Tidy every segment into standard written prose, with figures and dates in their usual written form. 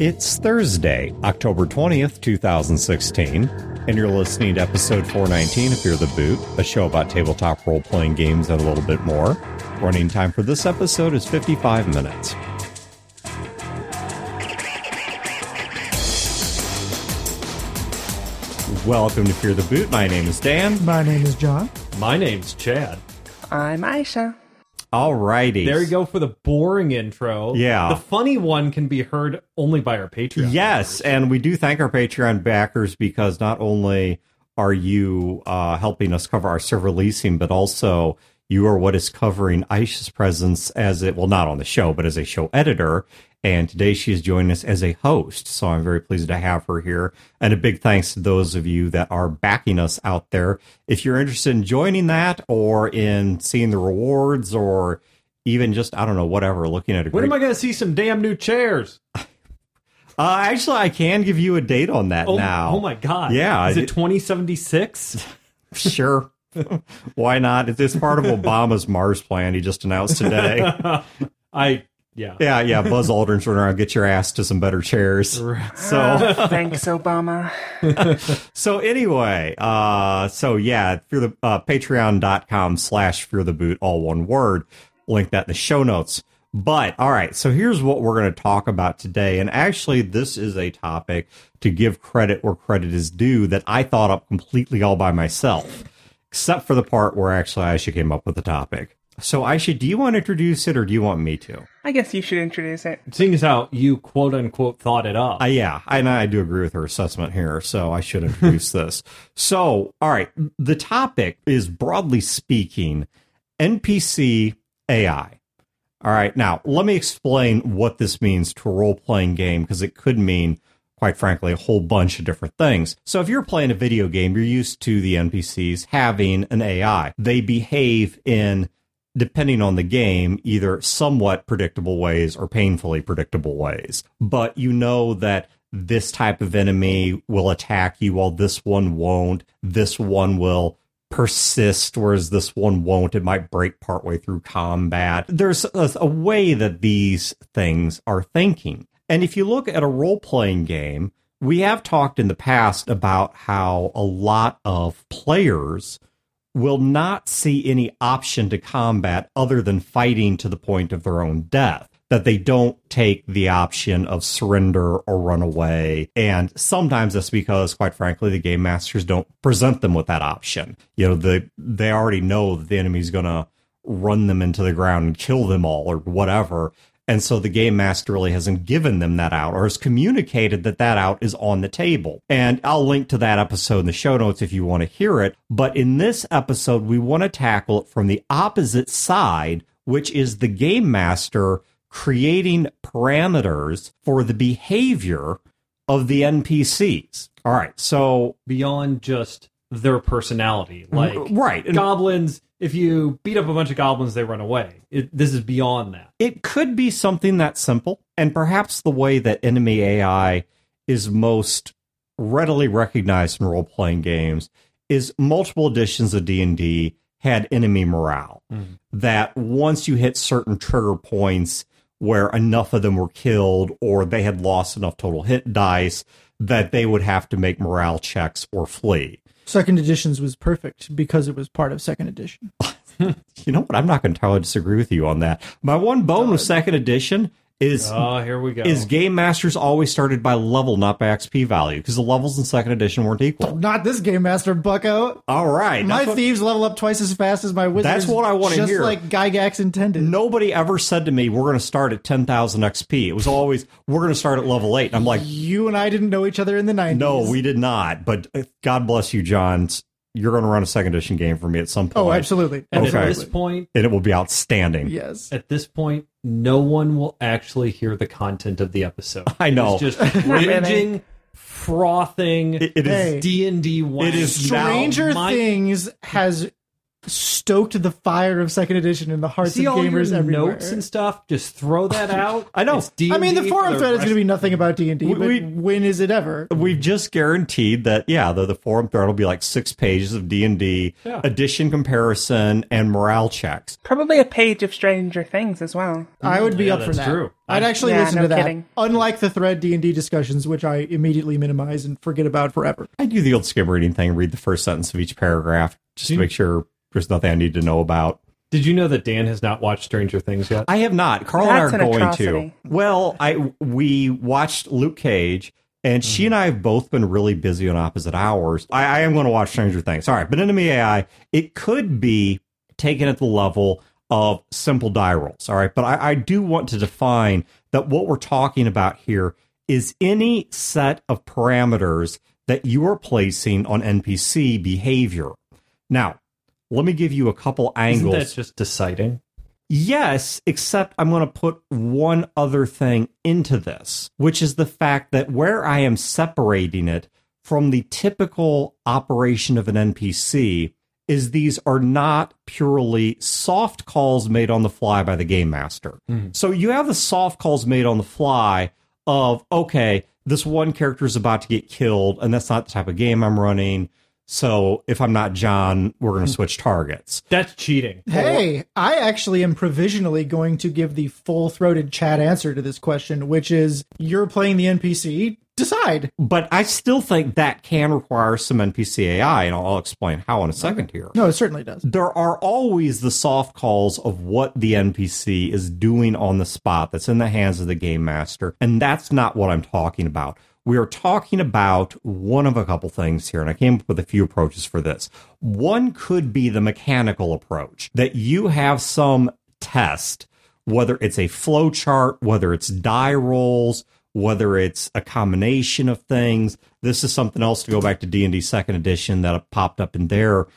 It's Thursday, October 20th, 2016, and you're listening to episode 419 of Fear the Boot, a show about tabletop role-playing games and a little bit more. Running time for this episode is 55 minutes. Welcome to Fear the Boot. My name is Dan. My name is John. My name's Chad. I'm Aisha. Alrighty. There you go for the boring intro. Yeah. The funny one can be heard only by our Patreon. Yes, members. And we do thank our Patreon backers because not only are you helping us cover our server leasing, but also you are what is covering Aisha's presence as it, well, not on the show, but as a show editor. And today she is joining us as a host, so I'm very pleased to have her here. And a big thanks to those of you that are backing us out there. If you're interested in joining that or in seeing the rewards or even just, I don't know, whatever, looking at a When am I going to see some damn new chairs? Actually, I can give you a date on that now. Oh, my God. Yeah. Is it 2076? Sure. Why not? It's part of Obama's Mars plan he just announced today. Yeah, Buzz Aldrin's running around, get your ass to some better chairs. So thanks, Obama. So anyway, patreon.com/feartheboot, all one word. Link that in the show notes. But, all right, so here's what we're going to talk about today. And actually, this is a topic, to give credit where credit is due, that I thought up completely all by myself. Except for the part where actually Aisha came up with the topic. So, Aisha, do you want to introduce it, or do you want me to? I guess you should introduce it. Seeing as how you, quote-unquote, thought it up. And I do agree with her assessment here, so I should introduce this. So, all right, the topic is, broadly speaking, NPC AI. All right, now, let me explain what this means to a role-playing game, because it could mean, quite frankly, a whole bunch of different things. So if you're playing a video game, you're used to the NPCs having an AI. They behave in, depending on the game, either somewhat predictable ways or painfully predictable ways. But you know that this type of enemy will attack you while this one won't. This one will persist, whereas this one won't. It might break partway through combat. There's a way that these things are thinking. And if you look at a role-playing game, we have talked in the past about how a lot of players will not see any option to combat other than fighting to the point of their own death, that they don't take the option of surrender or run away. And sometimes that's because, quite frankly, the game masters don't present them with that option. You know, they already know that the enemy's going to run them into the ground and kill them all or whatever. And so the game master really hasn't given them that out or has communicated that out is on the table. And I'll link to that episode in the show notes if you want to hear it. But in this episode, we want to tackle it from the opposite side, which is the game master creating parameters for the behavior of the NPCs. All right, so beyond just their personality, like right. Goblins. If you beat up a bunch of goblins, they run away. This is beyond that. It could be something that simple, and perhaps the way that enemy AI is most readily recognized in role-playing games is multiple editions of D&D had enemy morale. Mm-hmm. That once you hit certain trigger points where enough of them were killed or they had lost enough total hit dice, that they would have to make morale checks or flee. Second editions was perfect because it was part of second edition. You know what? I'm not going to totally disagree with you on that. My one bone with second edition is here we go. Is game masters always started by level, not by XP value, because the levels in second edition weren't equal. Not this game master, bucko. All right. My thieves level up twice as fast as my wizards. That's what I want to hear. Just like Gygax intended. Nobody ever said to me, we're going to start at 10,000 XP. It was always, we're going to start at level 8. And I'm like... You and I didn't know each other in the 90s. No, we did not. But God bless you, John. You're going to run a second edition game for me at some point. Oh, absolutely. And okay. At this point... And it will be outstanding. Yes. At this point, no one will actually hear the content of the episode. I know. It's just raging, frothing, it is D&D. It is Stranger Things has stoked the fire of second edition in the hearts of gamers everywhere. Notes and stuff, just throw that out. I know. I mean, the forum thread is going to be nothing about D&D, but when is it ever? We've just guaranteed that, yeah, the forum thread will be like 6 pages of D&D, edition comparison, and morale checks. Probably a page of Stranger Things as well. I would be up for that. That's true. I'd actually listen to that. Kidding. Unlike the thread D&D discussions, which I immediately minimize and forget about forever. I do the old skim reading thing, read the first sentence of each paragraph, just to make sure there's nothing I need to know about. Did you know that Dan has not watched Stranger Things yet? I have not. Carl That's and I are going atrocity. To. Well, we watched Luke Cage, and she and I have both been really busy on opposite hours. I am going to watch Stranger Things. All right, but Enemy AI, it could be taken at the level of simple die rolls. All right, but I do want to define that what we're talking about here is any set of parameters that you are placing on NPC behavior. Now, let me give you a couple angles. Isn't that just deciding? Yes, except I'm going to put one other thing into this, which is the fact that where I am separating it from the typical operation of an NPC is these are not purely soft calls made on the fly by the game master. Mm. So you have the soft calls made on the fly of, okay, this one character is about to get killed, and that's not the type of game I'm running. So if I'm not John, we're going to switch targets. That's cheating. Hey, I actually am provisionally going to give the full-throated chat answer to this question, which is you're playing the NPC, decide. But I still think that can require some NPC AI, and I'll explain how in a second here. No, it certainly does. There are always the soft calls of what the NPC is doing on the spot that's in the hands of the game master, and that's not what I'm talking about. We are talking about one of a couple things here, and I came up with a few approaches for this. One could be the mechanical approach, that you have some test, whether it's a flow chart, whether it's die rolls, whether it's a combination of things. This is something else to go back to D&D 2nd Edition that popped up in there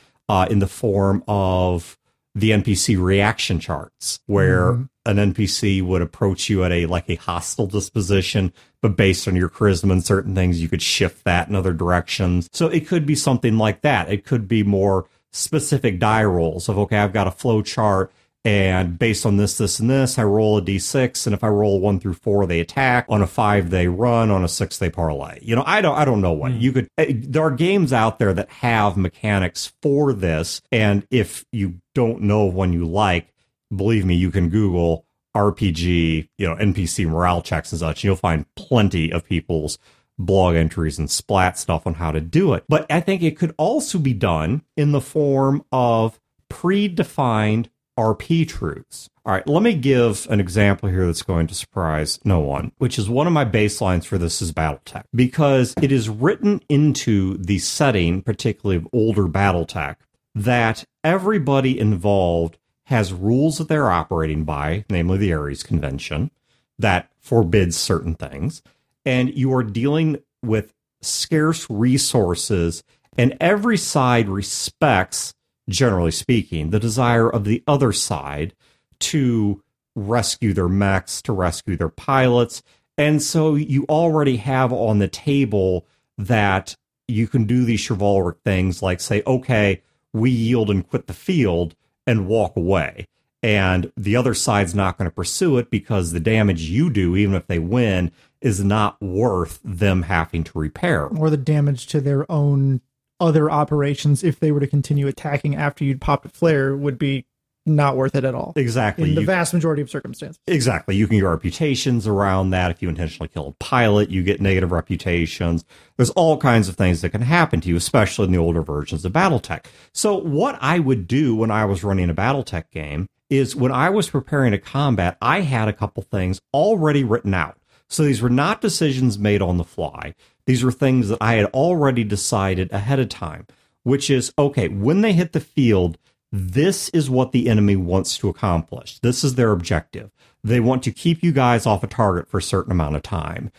in the form of the NPC reaction charts, where an NPC would approach you at a hostile disposition, but based on your charisma and certain things, you could shift that in other directions. So it could be something like that. It could be more specific die rolls of, okay, I've got a flow chart, and based on this, this, and this, I roll a D6, and if I roll 1 through 4, they attack. On a 5, they run. On a 6, they parlay. You know, I don't know what you could. There are games out there that have mechanics for this, and if you don't know one you like, believe me, you can Google RPG, NPC morale checks and such. And you'll find plenty of people's blog entries and splat stuff on how to do it. But I think it could also be done in the form of predefined RP truths. All right, let me give an example here that's going to surprise no one, which is one of my baselines for this is BattleTech, because it is written into the setting, particularly of older BattleTech, that everybody involved has rules that they're operating by, namely the Ares Convention, that forbids certain things. And you are dealing with scarce resources, and every side respects, generally speaking, the desire of the other side to rescue their mechs, to rescue their pilots. And so you already have on the table that you can do these chivalric things like say, okay, we yield and quit the field and walk away. And the other side's not going to pursue it because the damage you do, even if they win, is not worth them having to repair. Or the damage to their own other operations, if they were to continue attacking after you'd popped a flare, would be not worth it at all. Exactly. In the vast majority of circumstances. Exactly. You can get reputations around that. If you intentionally kill a pilot, you get negative reputations. There's all kinds of things that can happen to you, especially in the older versions of BattleTech. So what I would do when I was running a BattleTech game is when I was preparing a combat, I had a couple things already written out. So these were not decisions made on the fly. These were things that I had already decided ahead of time, which is, okay, when they hit the field, this is what the enemy wants to accomplish. This is their objective. They want to keep you guys off a target for a certain amount of time.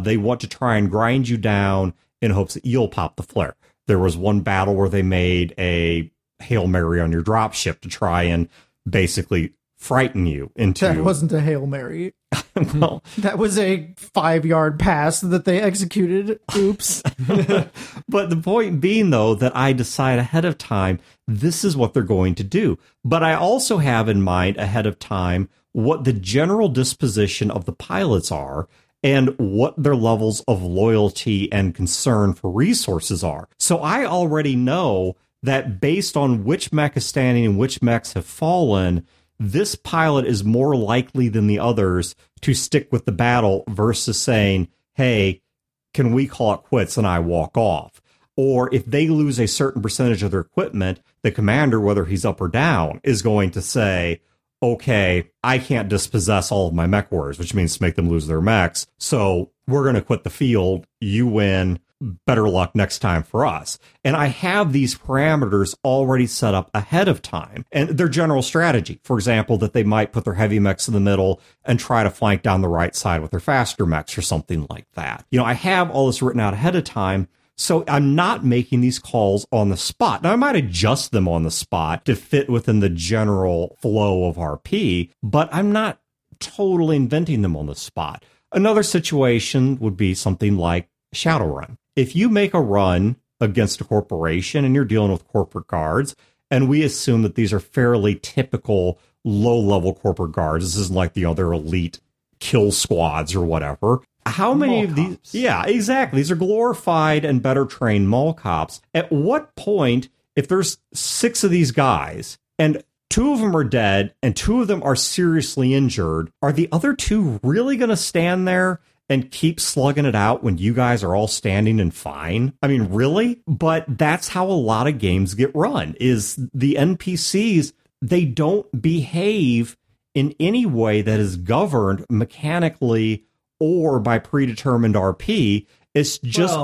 They want to try and grind you down in hopes that you'll pop the flare. There was one battle where they made a Hail Mary on your dropship to try and basically frighten you into... That wasn't a Hail Mary. Well, that was a 5-yard pass that they executed. Oops. But the point being, though, that I decide ahead of time, this is what they're going to do. But I also have in mind ahead of time what the general disposition of the pilots are and what their levels of loyalty and concern for resources are. So I already know that based on which mech is standing and which mechs have fallen, this pilot is more likely than the others to stick with the battle versus saying, hey, can we call it quits and I walk off? Or if they lose a certain percentage of their equipment, the commander, whether he's up or down, is going to say, okay, I can't dispossess all of my mech warriors, which means to make them lose their mechs. So we're going to quit the field. You win. Better luck next time for us. And I have these parameters already set up ahead of time and their general strategy. For example, that they might put their heavy mechs in the middle and try to flank down the right side with their faster mechs or something like that. You know, I have all this written out ahead of time. So I'm not making these calls on the spot. Now, I might adjust them on the spot to fit within the general flow of RP, but I'm not totally inventing them on the spot. Another situation would be something like Shadowrun. If you make a run against a corporation and you're dealing with corporate guards, and we assume that these are fairly typical low-level corporate guards, this isn't like the other elite kill squads or whatever. How many of these? Yeah, exactly. These are glorified and better trained mall cops. At what point, if there's 6 of these guys and 2 of them are dead and 2 of them are seriously injured, are the other 2 really going to stand there and keep slugging it out when you guys are all standing and fine? I mean, really? But that's how a lot of games get run, is the NPCs, they don't behave in any way that is governed mechanically or by predetermined RP. It's just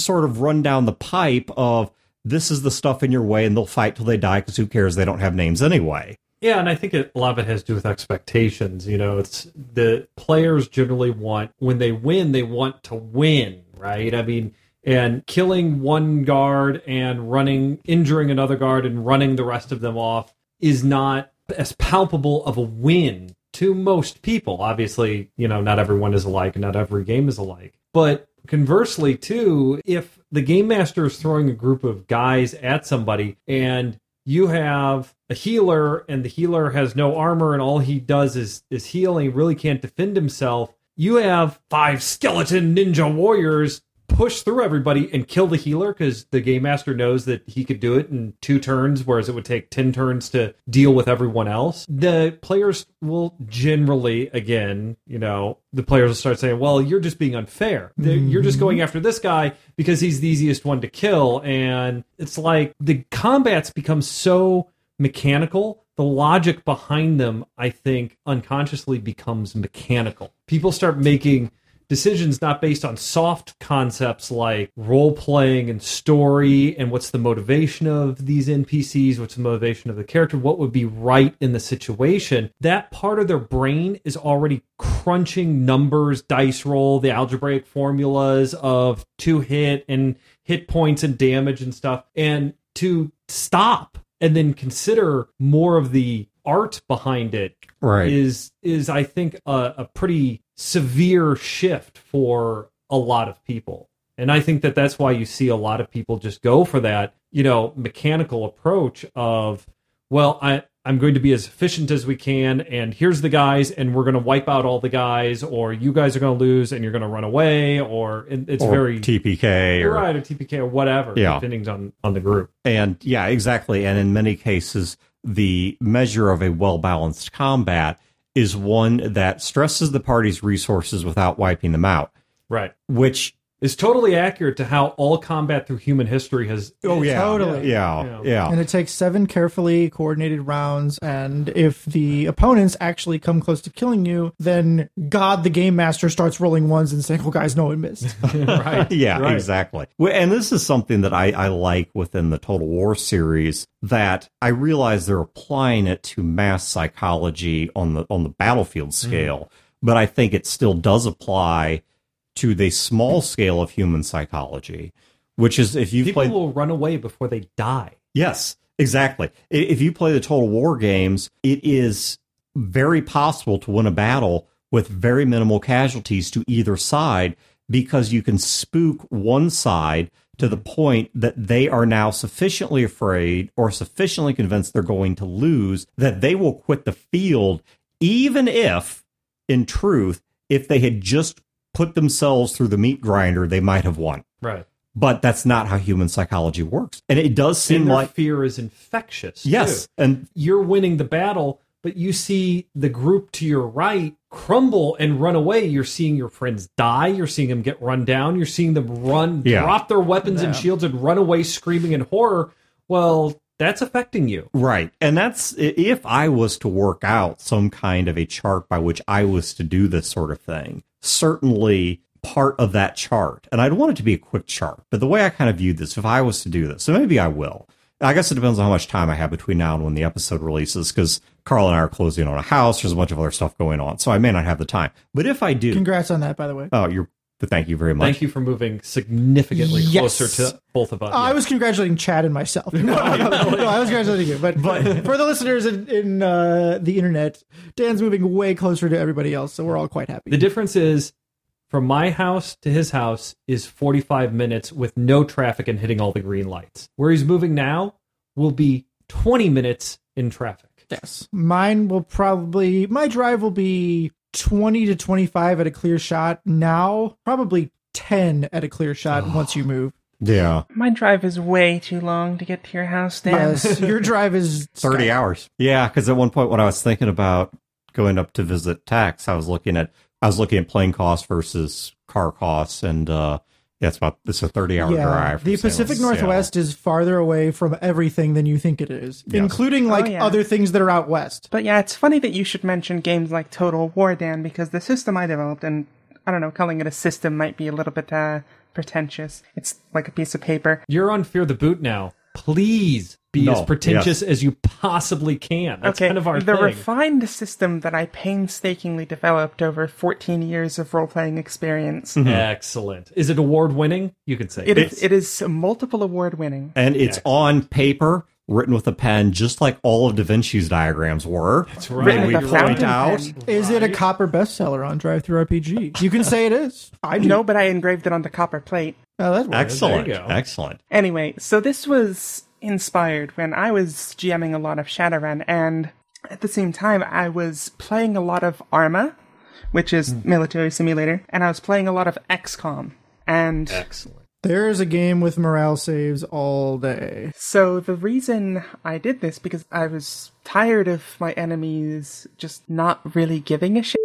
sort of run down the pipe of this is the stuff in your way and they'll fight till they die because who cares? They don't have names anyway. Yeah, and I think a lot of it has to do with expectations. You know, it's the players generally want, when they want to win, right? I mean, and killing one guard and injuring another guard and running the rest of them off is not as palpable of a win to most people. Obviously, you know, not everyone is alike and not every game is alike. But conversely, too, if the game master is throwing a group of guys at somebody and you have a healer and the healer has no armor and all he does is heal and he really can't defend himself, you have 5 skeleton ninja warriors push through everybody and kill the healer because the game master knows that he could do it in 2 turns, whereas it would take 10 turns to deal with everyone else. The players will generally, again, you know, the players will start saying, well, you're just being unfair. Mm-hmm. You're just going after this guy because he's the easiest one to kill. And it's like the combats become so mechanical. The logic behind them, I think, unconsciously becomes mechanical. People start making decisions not based on soft concepts like role-playing and story and what's the motivation of these NPCs, what's the motivation of the character, what would be right in the situation. That part of their brain is already crunching numbers, dice roll, the algebraic formulas of to hit and hit points and damage and stuff. And to stop and then consider more of the art behind it is I think, a pretty severe shift for a lot of people. And I think that that's why you see a lot of people just go for that, you know, mechanical approach of, well, I'm going to be as efficient as we can, and here's the guys, and we're going to wipe out all the guys, or you guys are going to lose, and you're going to run away, or very TPK, or TPK, or whatever, depending on the group. And yeah, exactly. And in many cases, the measure of a well-balanced combat is one that stresses the party's resources without wiping them out. Right. Which is totally accurate to how all combat through human history has... Oh, yeah. Totally. Yeah. And it takes 7 carefully coordinated rounds, and if the opponents actually come close to killing you, then God, the game master, starts rolling ones and saying, oh, guys, no, it missed. Right. Yeah, right. Exactly. And this is something that I like within the Total War series, that I realize they're applying it to mass psychology on the battlefield scale, but I think it still does apply to the small scale of human psychology, which is if you play... People will run away before they die. Yes, exactly. If you play the Total War games, it is very possible to win a battle with very minimal casualties to either side, because you can spook one side to the point that they are now sufficiently afraid or sufficiently convinced they're going to lose that they will quit the field, even if, in truth, if they had just put themselves through the meat grinder, they might have won. Right. But that's not how human psychology works. And it does seem like fear is infectious. Yes. Too. And you're winning the battle, but you see the group to your right crumble and run away. You're seeing your friends die. You're seeing them get run down. You're seeing them drop their weapons and shields and run away screaming in horror. Well, that's affecting you. Right. And that's, if I was to work out some kind of a chart by which I was to do this sort of thing, certainly part of that chart, and I'd want it to be a quick chart, but the way I kind of viewed this, if I was to do this, so maybe I will. I guess it depends on how much time I have between now and when the episode releases, because Carl and I are closing on a house. There's a bunch of other stuff going on, so I may not have the time. But if I do... Congrats on that, by the way. Oh, thank you very much. Thank you for moving significantly closer to both of us. I was congratulating Chad and myself. No, I was congratulating you. But for the listeners in the internet, Dan's moving way closer to everybody else, so we're all quite happy. The difference is, from my house to his house is 45 minutes with no traffic and hitting all the green lights. Where he's moving now will be 20 minutes in traffic. Yes. Mine will probably... My drive will be 20 to 25 at a clear shot now. Probably 10 at a clear shot once you move. Yeah. My drive is way too long to get to your house, Dan. Yes, your drive is... 30 hours. Yeah, because at one point when I was thinking about going up to visit Tex, I was looking at plane costs versus car costs, and it's a 30-hour drive. The Pacific Northwest is farther away from everything than you think it is, including other things that are out west. But yeah, it's funny that you should mention games like Total War, Dan, because the system I developed, and I don't know, calling it a system might be a little bit pretentious. It's like a piece of paper. You're on Fear the Boot now. Please be as pretentious as you possibly can. That's kind of our thing. The refined system that I painstakingly developed over 14 years of role-playing experience. Mm-hmm. Excellent. Is it award-winning? You could say it is. It is multiple award-winning. And it's on paper, written with a pen, just like all of Da Vinci's diagrams were. That's right. And we point out. Is it a copper bestseller on Drive-Thru RPG? You can say it is. I do. No, but I engraved it on the copper plate. Oh, that's excellent. Anyway, so this was inspired when I was GMing a lot of Shadowrun, and at the same time, I was playing a lot of ARMA, which is military simulator, and I was playing a lot of XCOM. And excellent. There is a game with morale saves all day. So the reason I did this, because I was tired of my enemies just not really giving a shit,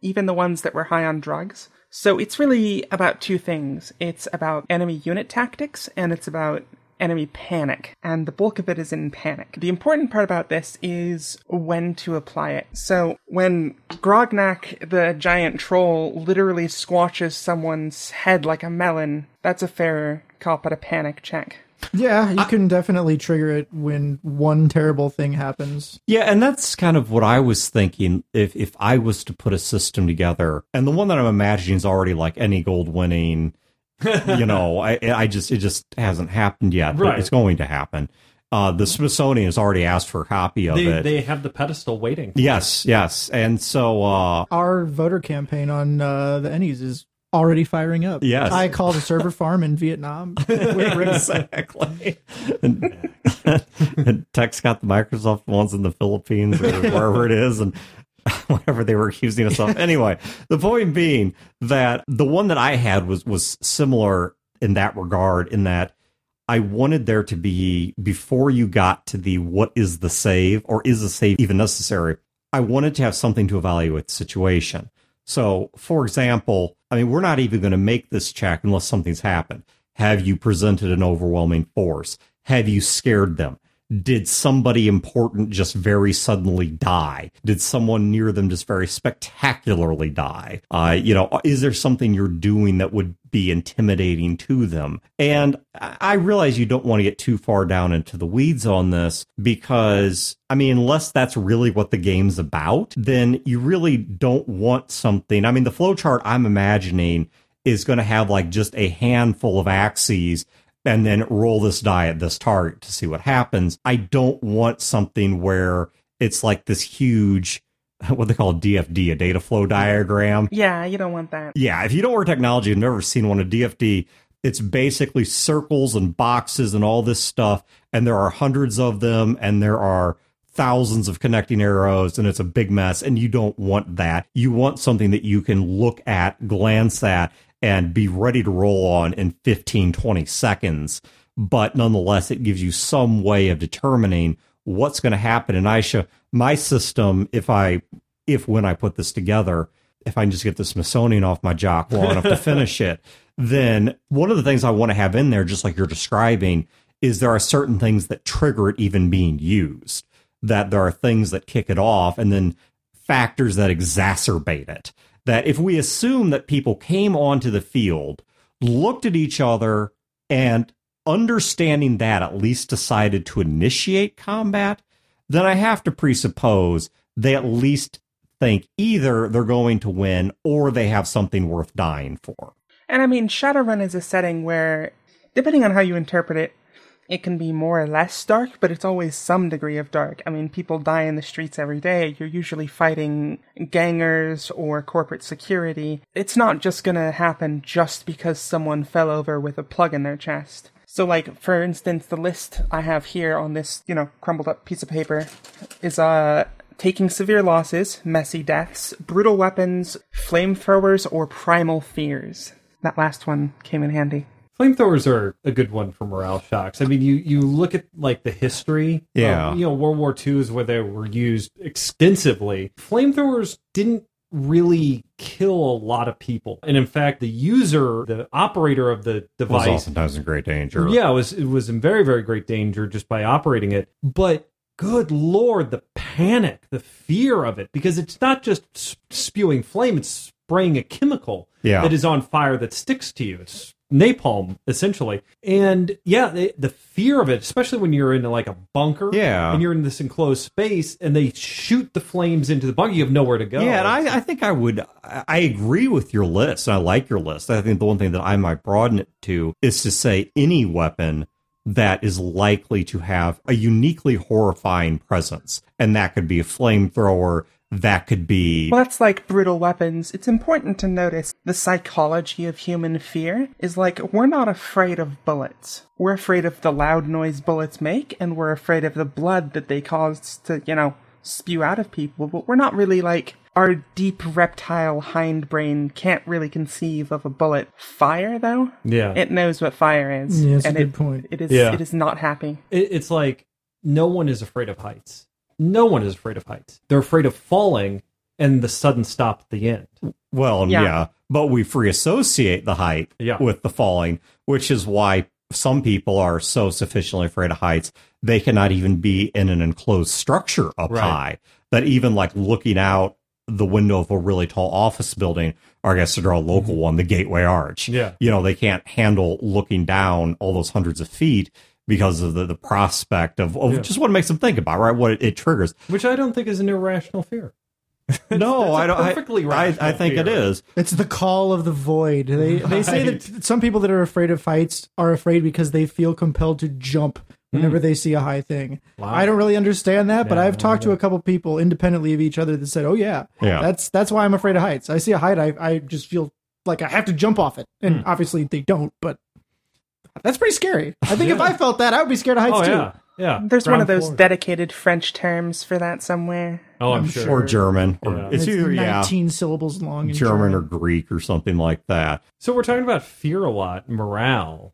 even the ones that were high on drugs. So it's really about two things. It's about enemy unit tactics, and it's about enemy panic. And the bulk of it is in panic. The important part about this is when to apply it. So when Grognak, the giant troll, literally squashes someone's head like a melon, that's a fair cop at a panic check. Yeah, you can definitely trigger it when one terrible thing happens. Yeah, and that's kind of what I was thinking. If I was to put a system together, and the one that I'm imagining is already like any gold winning, it just hasn't happened yet, but it's going to happen. The Smithsonian has already asked for a copy of it. They have the pedestal waiting. Yes. And so our voter campaign on the Ennies is already firing up. Yes. I called a server farm in Vietnam. Exactly. and Tex got the Microsoft ones in the Philippines or wherever it is, and whatever they were accusing us of. Anyway, the point being that the one that I had was similar in that regard, in that I wanted there to be, before you got to the what is the save, or is the save even necessary, I wanted to have something to evaluate the situation. So, for example, I mean, we're not even going to make this check unless something's happened. Have you presented an overwhelming force? Have you scared them? Did somebody important just very suddenly die? Did someone near them just very spectacularly die? Is there something you're doing that would be intimidating to them? And I realize you don't want to get too far down into the weeds on this, because, I mean, unless that's really what the game's about, then you really don't want something. I mean, the flowchart I'm imagining is going to have like just a handful of axes, and then roll this die at this target to see what happens. I don't want something where it's like this huge what they call DFD, a data flow diagram. Yeah, you don't want that. Yeah, if you don't work technology, you've never seen one. A DFD, it's basically circles and boxes and all this stuff, and there are hundreds of them, and there are thousands of connecting arrows, and it's a big mess, and you don't want that. You want something that you can look at, glance at, and be ready to roll on in 15, 20 seconds. But nonetheless, it gives you some way of determining what's going to happen. And Aisha, my system, when I put this together, if I can just get the Smithsonian off my jock long enough to finish it, then one of the things I want to have in there, just like you're describing, is there are certain things that trigger it even being used, that there are things that kick it off, and then factors that exacerbate it. That if we assume that people came onto the field, looked at each other, and understanding that at least decided to initiate combat, then I have to presuppose they at least think either they're going to win or they have something worth dying for. And I mean, Shadowrun is a setting where, depending on how you interpret it, it can be more or less dark, but it's always some degree of dark. I mean, people die in the streets every day. You're usually fighting gangers or corporate security. It's not just going to happen just because someone fell over with a plug in their chest. So, like, for instance, the list I have here on this, you know, crumbled up piece of paper is taking severe losses, messy deaths, brutal weapons, flamethrowers, or primal fears. That last one came in handy. Flamethrowers are a good one for morale shocks. I mean, you look at, like, the history. Yeah. World War II is where they were used extensively. Flamethrowers didn't really kill a lot of people. And in fact, the user, the operator of the device... was oftentimes in great danger. Yeah, it was in very, very great danger just by operating it. But... good Lord, the panic, the fear of it, because it's not just spewing flame, it's spraying a chemical that is on fire that sticks to you. It's napalm, essentially. And yeah, the fear of it, especially when you're in like a bunker and you're in this enclosed space and they shoot the flames into the bunker, you have nowhere to go. Yeah, and I think I agree with your list. And I like your list. I think the one thing that I might broaden it to is to say any weapon that is likely to have a uniquely horrifying presence. And that could be a flamethrower, that could be... Well, that's like brutal weapons. It's important to notice the psychology of human fear is like, we're not afraid of bullets. We're afraid of the loud noise bullets make, and we're afraid of the blood that they cause to, spew out of people. But we're not really like... our deep reptile hindbrain can't really conceive of a bullet. Fire, though? Yeah. It knows what fire is. Yeah, that's and a good point. It is not happy. It's like, no one is afraid of heights. No one is afraid of heights. They're afraid of falling and the sudden stop at the end. Well, yeah. But we free associate the height with the falling, which is why some people are so sufficiently afraid of heights, they cannot even be in an enclosed structure up high. That even like looking out the window of a really tall office building, or I guess to draw a local one, the Gateway Arch. Yeah. They can't handle looking down all those hundreds of feet because of the prospect of just what it makes them think about, right? What it triggers. Which I don't think is an irrational fear. No, I don't. Perfectly I think fear. It is. It's the call of the void. They say that some people that are afraid of heights are afraid because they feel compelled to jump whenever they see a high thing. Wow. I don't really understand that, but I've talked to a couple people independently of each other that said, that's why I'm afraid of heights. I see a height, I just feel like I have to jump off it. And obviously they don't, but that's pretty scary. I think if I felt that, I would be scared of heights too. Yeah. Yeah, there's one of those dedicated French terms for that somewhere. Oh, I'm sure. Or German. Yeah. Or it's either 19 syllables long. German or Greek or something like that. So we're talking about fear a lot, morale,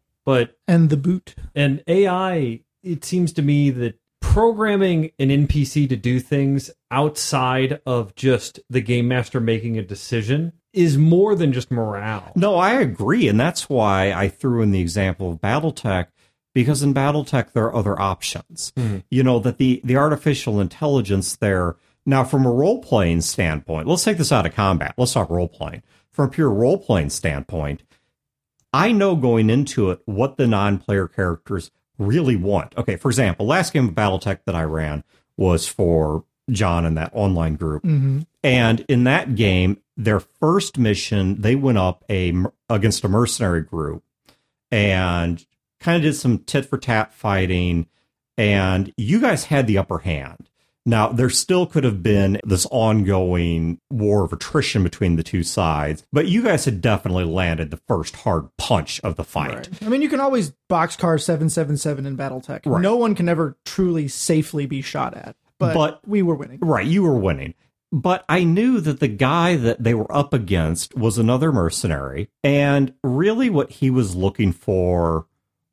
and the boot and AI. It seems to me that programming an NPC to do things outside of just the game master making a decision is more than just morale. No, I agree, and that's why I threw in the example of BattleTech. Because in BattleTech, there are other options. Mm-hmm. That the artificial intelligence there... Now, from a role-playing standpoint, let's take this out of combat. Let's talk role-playing. From a pure role-playing standpoint, I know going into it what the non-player characters really want. Okay, for example, last game of BattleTech that I ran was for John and that online group. Mm-hmm. And in that game, their first mission, they went up against a mercenary group. And... kind of did some tit for tat fighting, and you guys had the upper hand. Now, there still could have been this ongoing war of attrition between the two sides, but you guys had definitely landed the first hard punch of the fight. Right. I mean, you can always boxcar 777 in BattleTech. Right. No one can ever truly safely be shot at, but we were winning. Right, you were winning. But I knew that the guy that they were up against was another mercenary, and really what he was looking for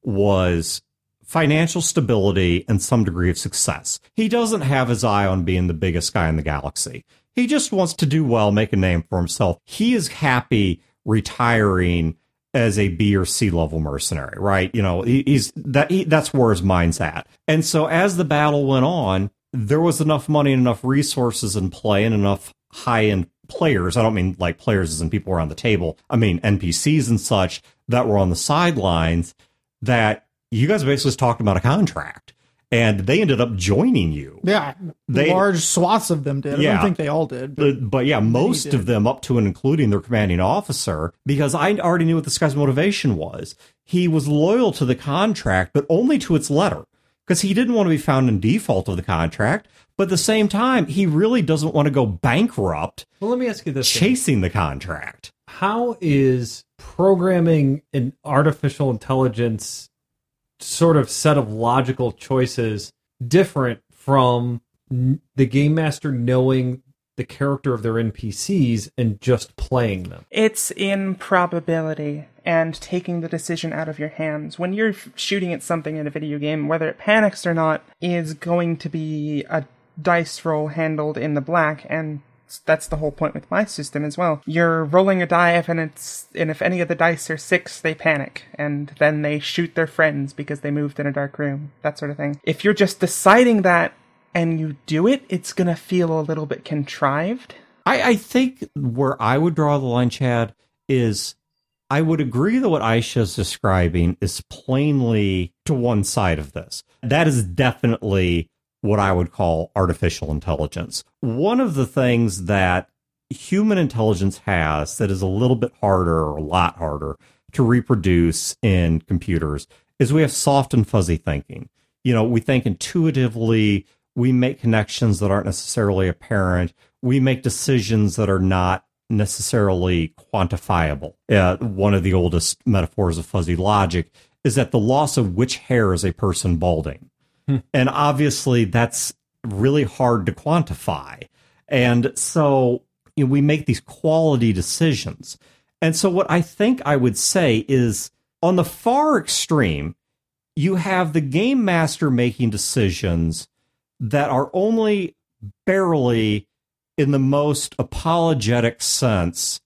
was financial stability and some degree of success. He doesn't have his eye on being the biggest guy in the galaxy. He just wants to do well, make a name for himself. He is happy retiring as a B or C level mercenary, right? You know, that's where his mind's at. And so as the battle went on, there was enough money and enough resources in play and enough high-end players. I don't mean like players as in people around the table. I mean NPCs and such that were on the sidelines that you guys basically just talked about a contract, and they ended up joining you. Yeah, large swaths of them did. Yeah, I don't think they all did. But yeah, most of them, up to and including their commanding officer, because I already knew what this guy's motivation was. He was loyal to the contract, but only to its letter, because he didn't want to be found in default of the contract. But at the same time, he really doesn't want to go bankrupt. Well, let me ask you this. Chasing the contract. How is programming an artificial intelligence sort of set of logical choices different from the game master knowing the character of their NPCs and just playing them? It's in probability and taking the decision out of your hands. When you're shooting at something in a video game, whether it panics or not, is going to be a dice roll handled in the black, and that's the whole point with my system as well. You're rolling a die, and if any of the dice are 6, they panic, and then they shoot their friends because they moved in a dark room, that sort of thing. If you're just deciding that and you do it, it's going to feel a little bit contrived. I think where I would draw the line, Chad, is I would agree that what Aisha's describing is plainly to one side of this. That is definitely what I would call artificial intelligence. One of the things that human intelligence has that is a little bit harder, or a lot harder, to reproduce in computers is we have soft and fuzzy thinking. You know, we think intuitively, we make connections that aren't necessarily apparent, we make decisions that are not necessarily quantifiable. One of the oldest metaphors of fuzzy logic is that the loss of which hair is a person balding. And obviously, that's really hard to quantify. And so we make these quality decisions. And so what I think I would say is, on the far extreme, you have the game master making decisions that are only barely, in the most apologetic sense,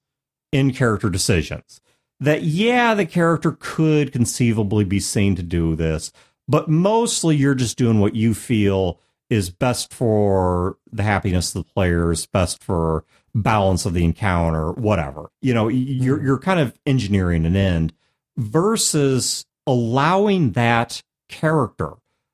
in-character decisions. That, yeah, the character could conceivably be seen to do this, but mostly you're just doing what you feel is best for the happiness of the players, best for balance of the encounter, whatever. You know, you're kind of engineering an end versus allowing that character,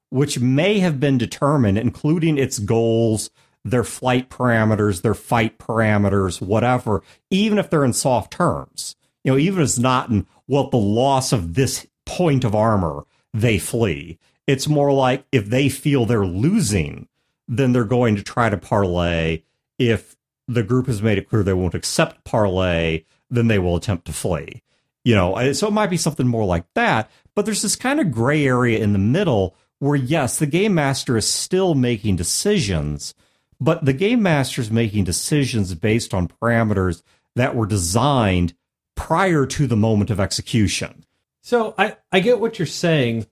which may have been determined, including its goals, their flight parameters, their fight parameters, whatever, even if they're in soft terms. You know, even if it's not in, well, the loss of this point of armor, they flee. It's more like if they feel they're losing, then they're going to try to parlay. If the group has made it clear they won't accept parlay, then they will attempt to flee. You know, so it might be something more like that. But there's this kind of gray area in the middle where, yes, the game master is still making decisions, but the game master is making decisions based on parameters that were designed prior to the moment of execution. So I get what you're saying,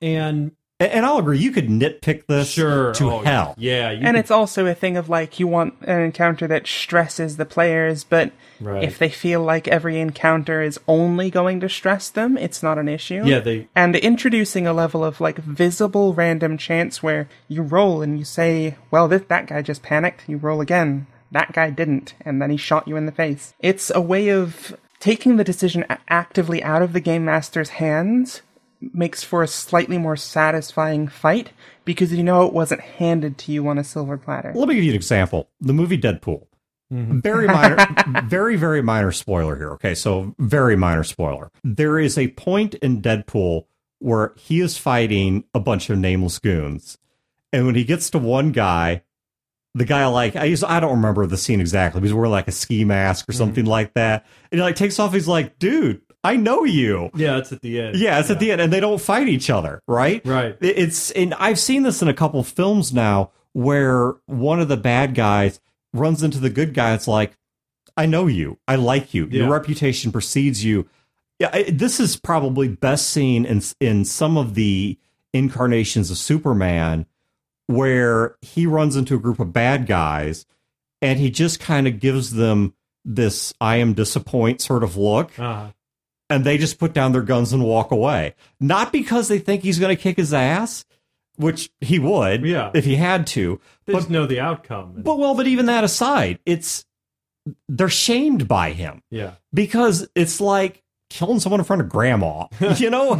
and I'll agree, you could nitpick this to hell. Yeah, it's also a thing of, like, you want an encounter that stresses the players, but if they feel like every encounter is only going to stress them, it's not an issue. Yeah, and introducing a level of, like, visible random chance where you roll and you say, well, that guy just panicked, you roll again, that guy didn't, and then he shot you in the face. It's a way of taking the decision actively out of the game master's hands makes for a slightly more satisfying fight because you know it wasn't handed to you on a silver platter. Let me give you an example. The movie Deadpool. Mm-hmm. Very minor, very, very minor spoiler here. Okay, so very minor spoiler. There is a point in Deadpool where he is fighting a bunch of nameless goons. And when he gets to one guy, the guy, like, I don't remember the scene exactly, but he's wearing like a ski mask or something like that. And he like takes off, he's like, dude, I know you. Yeah, it's at the end. Yeah, it's at the end, and they don't fight each other, right? Right. It's, and I've seen this in a couple films now where one of the bad guys runs into the good guy. It's like, I know you. I like you. Yeah. Your reputation precedes you. Yeah, this is probably best seen in some of the incarnations of Superman, where he runs into a group of bad guys and he just kind of gives them this I am disappointed sort of look. Uh-huh. And they just put down their guns and walk away. Not because they think he's going to kick his ass, which he would if he had to. They just know the outcome. But but even that aside, they're shamed by him. Yeah. Because it's like killing someone in front of grandma. You know,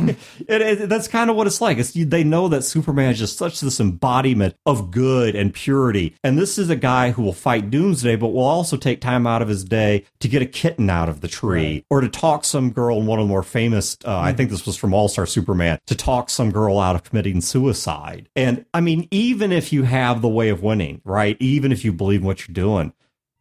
that's kind of what it's like. They know that Superman is just such this embodiment of good and purity. And this is a guy who will fight doomsday, but will also take time out of his day to get a kitten out of the tree or to talk some girl, in one of the more famous, I think this was from All-Star Superman, to talk some girl out of committing suicide. And I mean, even if you have the way of winning, right? Even if you believe in what you're doing,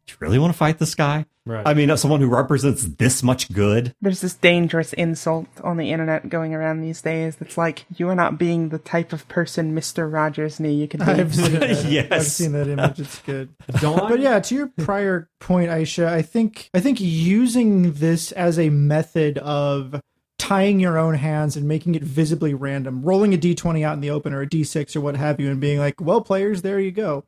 do you really want to fight this guy? Right. I mean, someone who represents this much good. There's this dangerous insult on the internet going around these days that's like, you are not being the type of person Mr. Rogers knew you could be. Yes. I've seen that image. It's good. But yeah, to your prior point, Aisha, I think using this as a method of tying your own hands and making it visibly random, rolling a D20 out in the open or a D6 or what have you, and being like, well, players, there you go.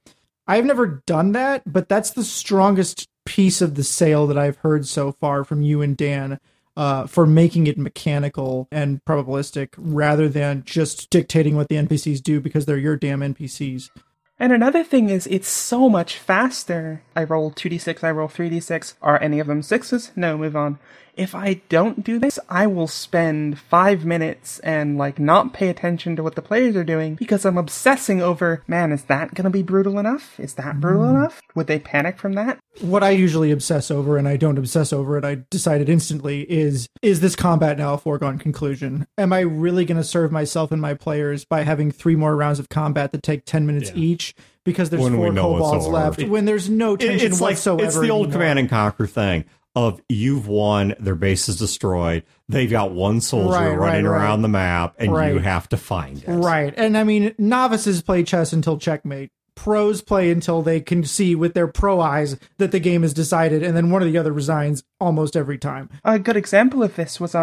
I've never done that, but that's the strongest piece of the sale that I've heard so far from you and Dan for making it mechanical and probabilistic rather than just dictating what the NPCs do because they're your damn NPCs. And another thing is it's so much faster. I roll 2d6, I roll 3d6. Are any of them sixes? No, move on. If I don't do this, I will spend 5 minutes and like not pay attention to what the players are doing because I'm obsessing over, man, is that going to be brutal enough? Is that brutal enough? Would they panic from that? What I usually obsess over, and I don't obsess over it, I decided instantly, is this combat now a foregone conclusion? Am I really going to serve myself and my players by having 3 more rounds of combat that take 10 minutes each? Because there's 4 kobolds left. When there's no tension whatsoever. It's the old Command and Conquer thing. Of you've won, their base is destroyed, they've got 1 soldier running around the map, and you have to find it. Right, and I mean, novices play chess until checkmate. Pros play until they can see with their pro eyes that the game is decided, and then one or the other resigns almost every time. A good example of this was,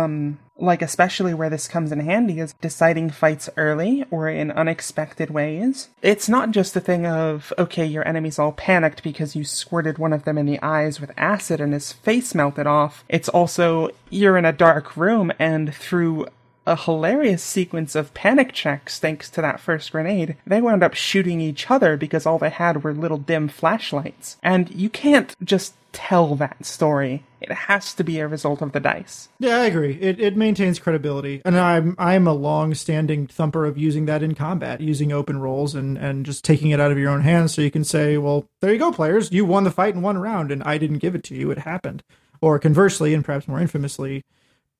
like, especially where this comes in handy is deciding fights early or in unexpected ways. It's not just the thing of, okay, your enemy's all panicked because you squirted one of them in the eyes with acid and his face melted off. It's also, you're in a dark room and through a hilarious sequence of panic checks, thanks to that first grenade, they wound up shooting each other because all they had were little dim flashlights. And you can't just tell that story. It has to be a result of the dice. Yeah, I agree. It maintains credibility. And I'm a long-standing thumper of using that in combat, using open rolls and just taking it out of your own hands so you can say, well, there you go, players. You won the fight in 1 round, and I didn't give it to you. It happened. Or conversely, and perhaps more infamously,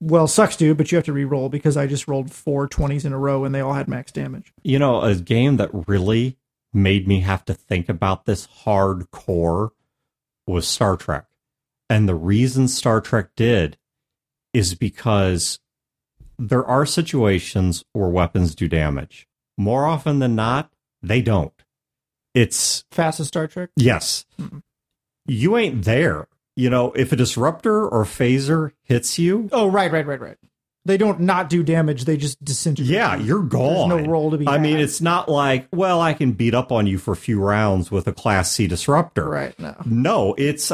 well, sucks, dude, but you have to re-roll because I just rolled 4 20s in a row and they all had max damage. You know, a game that really made me have to think about this hardcore was Star Trek. And the reason Star Trek did is because there are situations where weapons do damage. More often than not, they don't. It's fastest Star Trek? Yes. Mm-hmm. You ain't there. You know, if a disruptor or phaser hits you... Oh, right. They don't not do damage, they just disintegrate. Yeah, you're gone. There's no roll to be had. I mean, it's not like, well, I can beat up on you for a few rounds with a Class C disruptor. Right, no. No, it's...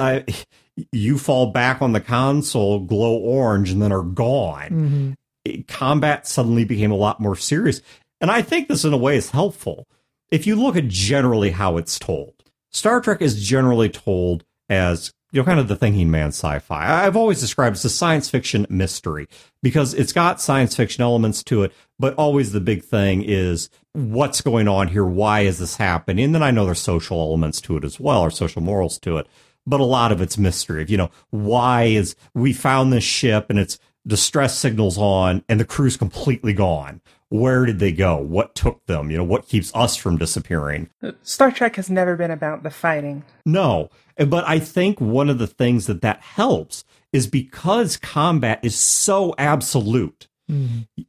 you fall back on the console, glow orange, and then are gone. Mm-hmm. Combat suddenly became a lot more serious. And I think this, in a way, is helpful. If you look at generally how it's told, Star Trek is generally told as... you know, kind of the thinking man sci-fi. I've always described it as a science fiction mystery because it's got science fiction elements to it, but always the big thing is what's going on here? Why is this happening? And then I know there's social elements to it as well, or social morals to it, but a lot of it's mystery. You know, why is we found this ship and its distress signals on and the crew's completely gone? where did they go? What took them? You know, what keeps us from disappearing? Star Trek has never been about the fighting. No, but I think one of the things that helps is because combat is so absolute,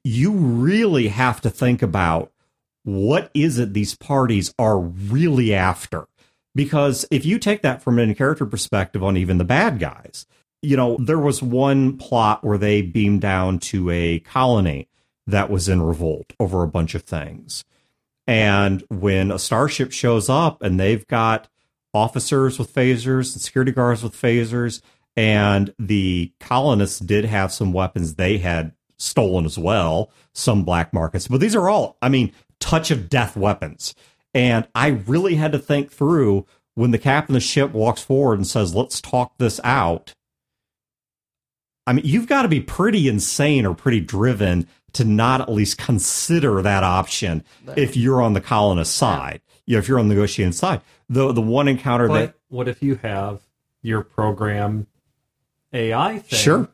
you really have to think about what is it these parties are really after. Because if you take that from an in-character perspective on even the bad guys, you know, there was one plot where they beamed down to a colony that was in revolt over a bunch of things. And when a starship shows up and they've got officers with phasers and security guards with phasers, and the colonists did have some weapons they had stolen as well, some black markets. But these are all, I mean, touch of death weapons. And I really had to think through when the captain of the ship walks forward and says, let's talk this out. I mean, you've got to be pretty insane or pretty driven to not at least consider that option if you're on the colonist side, you know, if you're on the negotiating side. The one encounter that... What if you have your program AI thing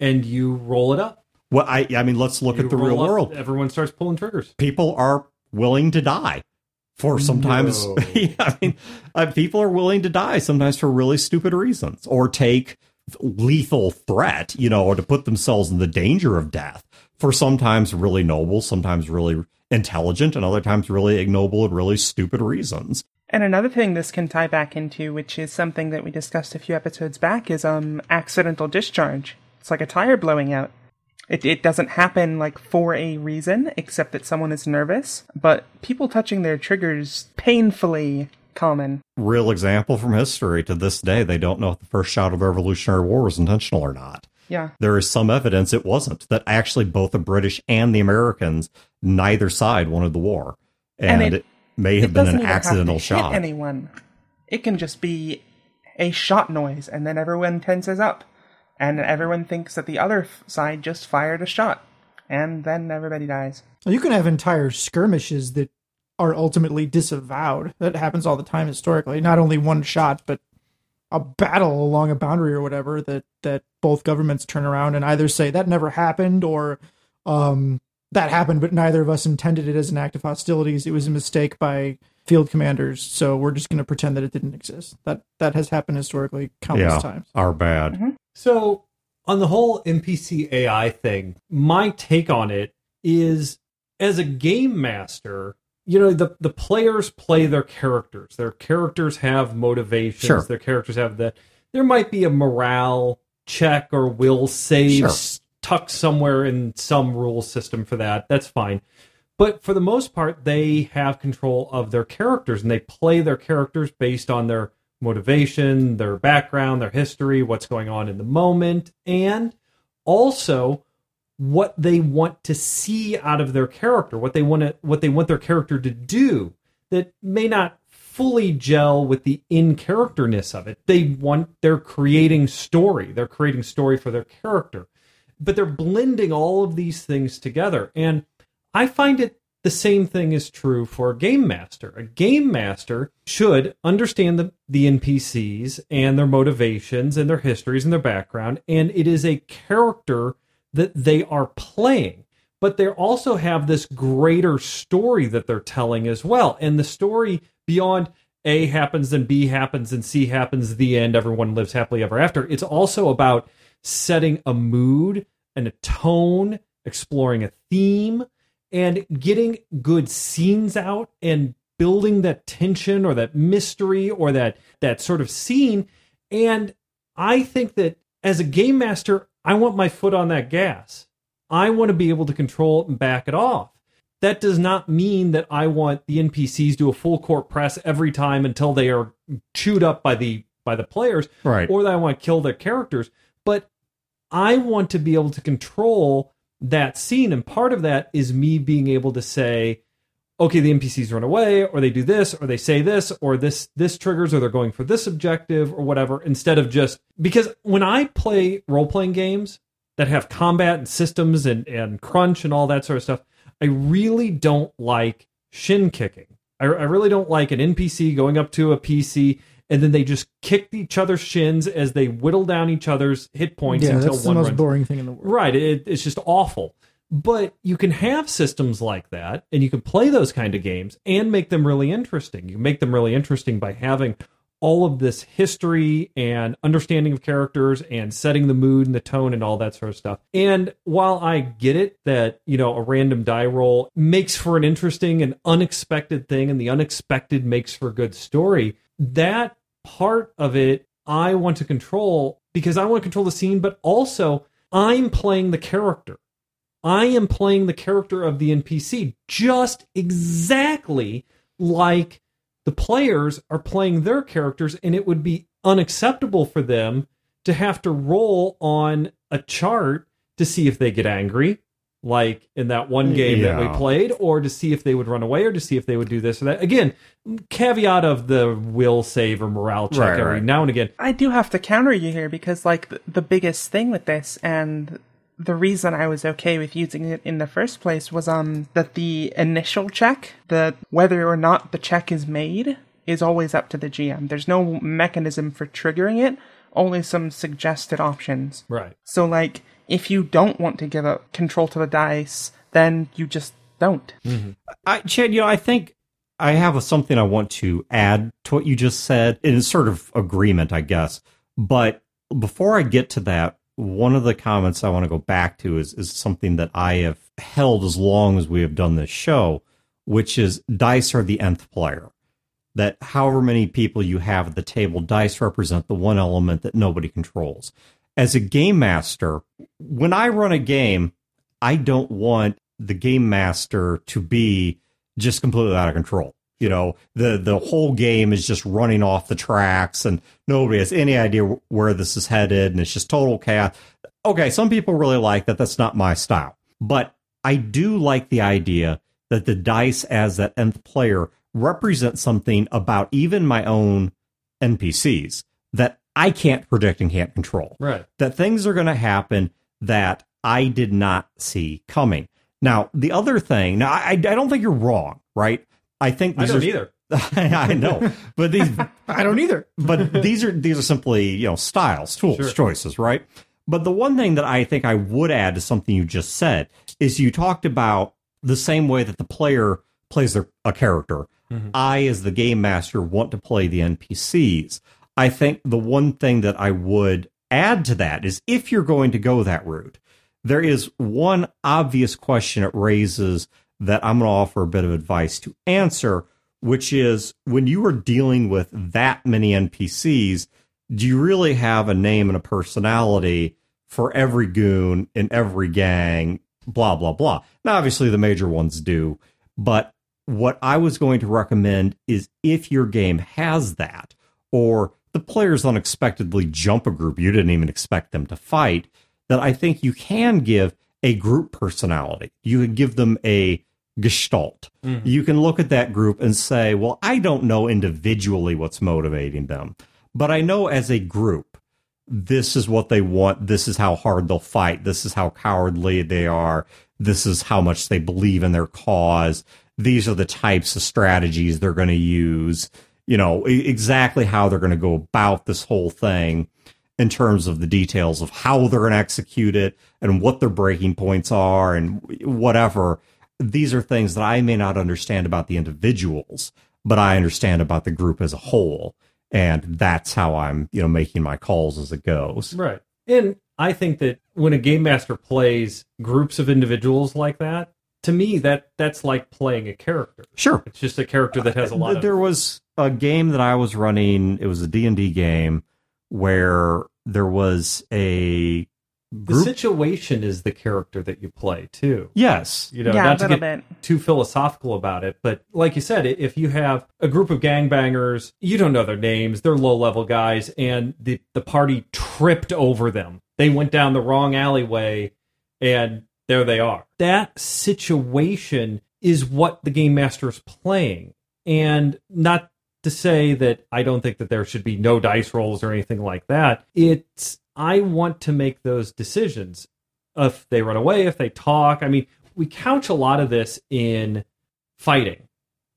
and you roll it up? Well, I mean, let's look at the real world. Everyone starts pulling triggers. People are willing to die. For sometimes, I mean, people are willing to die sometimes for really stupid reasons, or take lethal threat, you know, or to put themselves in the danger of death for sometimes really noble, sometimes really intelligent, and other times really ignoble and really stupid reasons. And another thing this can tie back into, which is something that we discussed a few episodes back, is accidental discharge. It's like a tire blowing out. It doesn't happen, like, for a reason, except that someone is nervous. But people touching their triggers, painfully common. Real example from history. To this day, they don't know if the first shot of the Revolutionary War was intentional or not. Yeah. There is some evidence it wasn't, that actually both the British and the Americans, neither side wanted the war. And it may have been an accidental shot. It doesn't have to hit anyone. It can just be a shot noise, and then everyone tenses up. And everyone thinks that the other side just fired a shot. And then everybody dies. You can have entire skirmishes that are ultimately disavowed. That happens all the time historically. Not only one shot, but a battle along a boundary or whatever that both governments turn around and either say, that never happened, or that happened, but neither of us intended it as an act of hostilities. It was a mistake by field commanders, so we're just going to pretend that it didn't exist. That has happened historically countless times. Our bad. Mm-hmm. So on the whole NPC AI thing, my take on it is, as a game master, you know, the players play their characters. Their characters have motivations. Sure. Their characters have that. There might be a morale check or will save tucked somewhere in some rule system for that. That's fine. But for the most part, they have control of their characters, and they play their characters based on their motivation, their background, their history, what's going on in the moment, and also what they want to see out of their character, what they want their character to do that may not fully gel with the in-characterness of it. They're creating story. They're creating story for their character. But they're blending all of these things together. And I find it the same thing is true for a game master. A game master should understand the NPCs and their motivations and their histories and their background, and it is a character that they are playing. But they also have this greater story that they're telling as well, and the story beyond A happens, then B happens, and C happens, the end, everyone lives happily ever after. It's also about setting a mood and a tone, exploring a theme, and getting good scenes out and building that tension or that mystery or that sort of scene. And I think that as a game master, I want my foot on that gas. I want to be able to control it and back it off. That does not mean that I want the NPCs to do a full court press every time until they are chewed up by the players, right? Or that I want to kill their characters. But I want to be able to control that scene, and part of that is me being able to say, okay, the NPCs run away, or they do this, or they say this, or this triggers, or they're going for this objective, or whatever, instead of just... Because when I play role-playing games that have combat and systems and crunch and all that sort of stuff, I really don't like shin-kicking. I really don't like an NPC going up to a PC, and then they just kick each other's shins as they whittle down each other's hit points until one runs. Yeah, that's the most boring thing in the world. Right, it's just awful. But you can have systems like that, and you can play those kind of games and make them really interesting. You can make them really interesting by having all of this history and understanding of characters and setting the mood and the tone and all that sort of stuff. And while I get it that, you know, a random die roll makes for an interesting and unexpected thing, and the unexpected makes for a good story, that part of it I want to control, because I want to control the scene, but also I'm playing the character. I am playing the character of the NPC just exactly like the players are playing their characters, and it would be unacceptable for them to have to roll on a chart to see if they get angry, like in that one game that we played, or to see if they would run away, or to see if they would do this or that. Again, caveat of the will save or morale check every now and again. I do have to counter you here, because like the biggest thing with this, and the reason I was okay with using it in the first place, was that the initial check, that whether or not the check is made, is always up to the GM. There's no mechanism for triggering it, only some suggested options. Right. So like, if you don't want to give up control to the dice, then you just don't. Mm-hmm. Chad, you know, I think I have something I want to add to what you just said in sort of agreement, I guess. But before I get to that, one of the comments I want to go back to is something that I have held as long as we have done this show, which is dice are the nth player. That however many people you have at the table, dice represent the one element that nobody controls. As a game master, when I run a game, I don't want the game master to be just completely out of control. You know, the whole game is just running off the tracks and nobody has any idea where this is headed, and it's just total chaos. Okay, some people really like that. That's not my style. But I do like the idea that the dice as that nth player represent something about even my own NPCs that I can't predict and can't control. Right. That things are going to happen that I did not see coming. Now, the other thing, now I don't think you're wrong, right? I think these I don't either. I know, but these I don't either. But these are simply, you know, styles, tools, choices, right? But the one thing that I think I would add to something you just said is you talked about the same way that the player plays a character. Mm-hmm. I, as the game master, want to play the NPCs. I think the one thing that I would add to that is, if you're going to go that route, there is one obvious question it raises that I'm going to offer a bit of advice to answer, which is, when you are dealing with that many NPCs, do you really have a name and a personality for every goon in every gang, blah, blah, blah? Now, obviously, the major ones do, but what I was going to recommend is, if your game has that, or the players unexpectedly jump a group you didn't even expect them to fight, that I think you can give a group personality. You can give them a gestalt. Mm-hmm. You can look at that group and say, well, I don't know individually what's motivating them, but I know as a group, this is what they want. This is how hard they'll fight. This is how cowardly they are. This is how much they believe in their cause. These are the types of strategies they're going to use, you know, exactly how they're going to go about this whole thing in terms of the details of how they're going to execute it and what their breaking points are and whatever. These are things that I may not understand about the individuals, but I understand about the group as a whole. And that's how I'm, you know, making my calls as it goes. Right. And I think that when a game master plays groups of individuals like that, to me, that's like playing a character. Sure. It's just a character that has a lot of... There was a game that I was running. It was a D&D game where there was a group. The situation is the character that you play too. Yes. You know, yeah, not to get too philosophical about it, but like you said, if you have a group of gangbangers, you don't know their names, they're low-level guys, and the party tripped over them. They went down the wrong alleyway, and there they are. That situation is what the game master is playing, and not to say that I don't think that there should be no dice rolls or anything like that. It's, I want to make those decisions. If they run away, if they talk. I mean, we couch a lot of this in fighting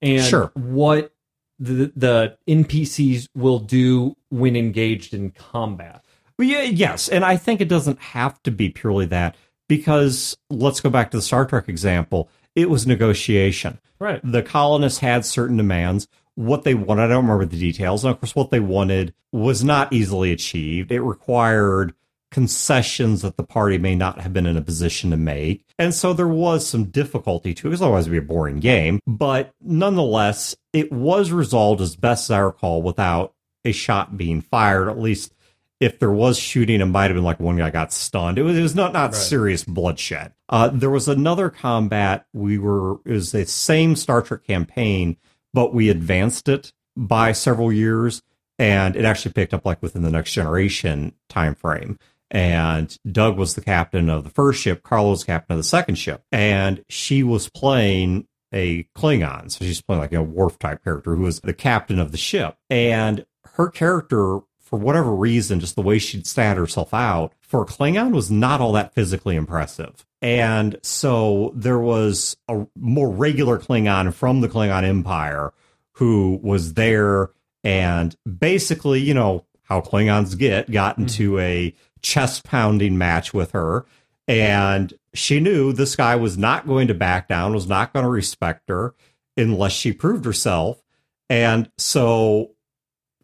and what the NPCs will do when engaged in combat. Well, yeah, yes, and I think it doesn't have to be purely that, because let's go back to the Star Trek example. It was negotiation. Right. The colonists had certain demands. What they wanted, I don't remember the details. And of course, what they wanted was not easily achieved. It required concessions that the party may not have been in a position to make. And so there was some difficulty to it, because otherwise it would be a boring game. But nonetheless, it was resolved as best as I recall without a shot being fired. At least if there was shooting, it might have been like one guy got stunned. It was not serious bloodshed. There was another combat. It was the same Star Trek campaign, but we advanced it by several years, and it actually picked up like within the Next Generation time frame. And Doug was the captain of the first ship, Carlos was captain of the second ship, and she was playing a Klingon. So she's playing like a Worf type character who was the captain of the ship. And her character, for whatever reason, just the way she'd sat herself out, for a Klingon was not all that physically impressive. And so there was a more regular Klingon from the Klingon Empire who was there and basically, you know, how Klingons got into a chest-pounding match with her, and she knew this guy was not going to back down, was not going to respect her unless she proved herself. And so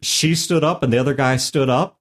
she stood up, and the other guy stood up,